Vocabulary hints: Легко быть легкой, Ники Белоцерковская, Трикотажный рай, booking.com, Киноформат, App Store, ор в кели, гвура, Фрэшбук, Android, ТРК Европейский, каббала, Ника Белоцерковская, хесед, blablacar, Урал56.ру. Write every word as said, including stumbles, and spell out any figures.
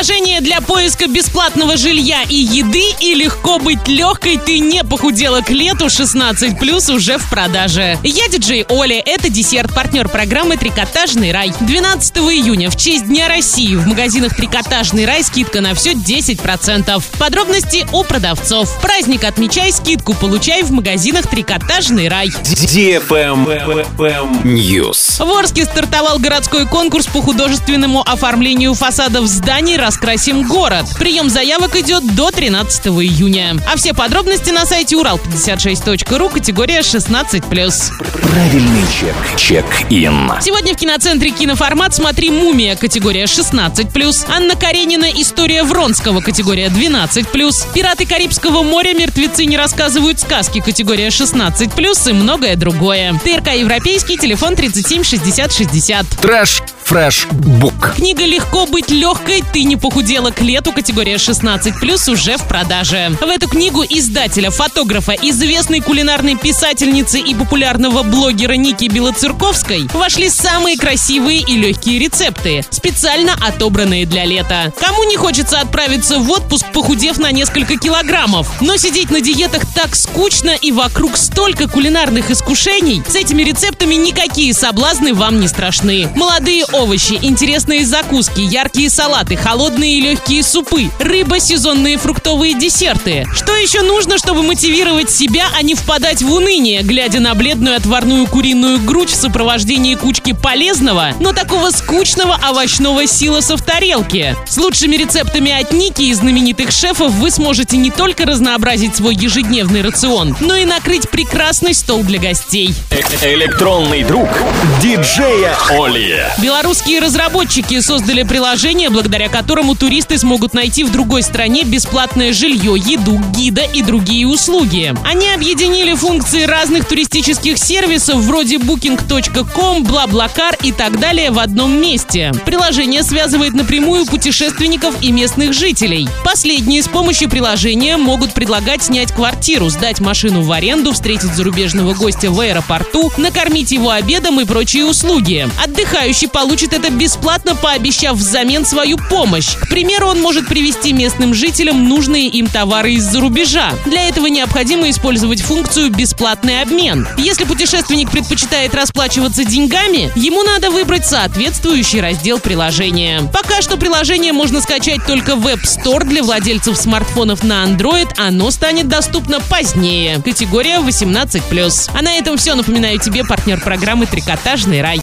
приложение для поиска бесплатного жилья и еды, и «Легко быть легкой. Ты не похудела к лету» шестнадцать плюс уже в продаже. Я диджей Оля, это десерт, партнер программы «Трикотажный рай». двенадцатого июня в честь Дня России в магазинах «Трикотажный рай» скидка на все десять процентов. Подробности у продавцов. Праздник отмечай, скидку получай в магазинах «Трикотажный рай». News. В Орске стартовал городской конкурс по художественному оформлению фасадов зданий «Раскрасим город». Прием заявок идет до тринадцатого июня. А все подробности на сайте урал пятьдесят шесть точка ру, категория шестнадцать плюс. Правильный чек. Чек-ин. Сегодня в киноцентре «Киноформат» смотри «Мумия», категория шестнадцать плюс. Анна Каренина «История Вронского», категория двенадцать плюс. «Пираты Карибского моря. Мертвецы не рассказывают сказки», категория шестнадцать плюс и многое другое. ТРК Европейский, телефон тридцать семь шестьдесят шестьдесят. Трэш. Фрэшбук. Книга «Легко быть легкой. Ты не похудела к лету», категория шестнадцать плюс уже в продаже. В эту книгу издателя, фотографа, известной кулинарной писательницы и популярного блогера Ники Белоцерковской вошли самые красивые и легкие рецепты, специально отобранные для лета. Кому не хочется отправиться в отпуск, похудев на несколько килограммов? Но сидеть на диетах так скучно и вокруг столько кулинарных искушений. С этими рецептами никакие соблазны вам не страшны. Молодые овощи, интересные закуски, яркие салаты, холодные и легкие супы, рыба, сезонные фруктовые десерты. Что еще нужно, чтобы мотивировать себя, а не впадать в уныние, глядя на бледную отварную куриную грудь в сопровождении кучки полезного, но такого скучного овощного силоса в тарелке? С лучшими рецептами от Ники и знаменитых шефов вы сможете не только разнообразить свой ежедневный рацион, но и накрыть прекрасный стол для гостей. Электронный друг диджея Оли. Русские разработчики создали приложение, благодаря которому туристы смогут найти в другой стране бесплатное жилье, еду, гида и другие услуги. Они объединили функции разных туристических сервисов вроде booking точка ком, blablacar и так далее в одном месте. Приложение связывает напрямую путешественников и местных жителей. Последние с помощью приложения могут предлагать снять квартиру, сдать машину в аренду, встретить зарубежного гостя в аэропорту, накормить его обедом и прочие услуги. Отдыхающий получит Получит это бесплатно, пообещав взамен свою помощь. К примеру, он может привезти местным жителям нужные им товары из-за рубежа. Для этого необходимо использовать функцию «бесплатный обмен». Если путешественник предпочитает расплачиваться деньгами, ему надо выбрать соответствующий раздел приложения. Пока что приложение можно скачать только в App Store для владельцев смартфонов на Android. Оно станет доступно позднее. Категория восемнадцать плюс. А на этом все. Напоминаю тебе партнер программы «Трикотажный рай».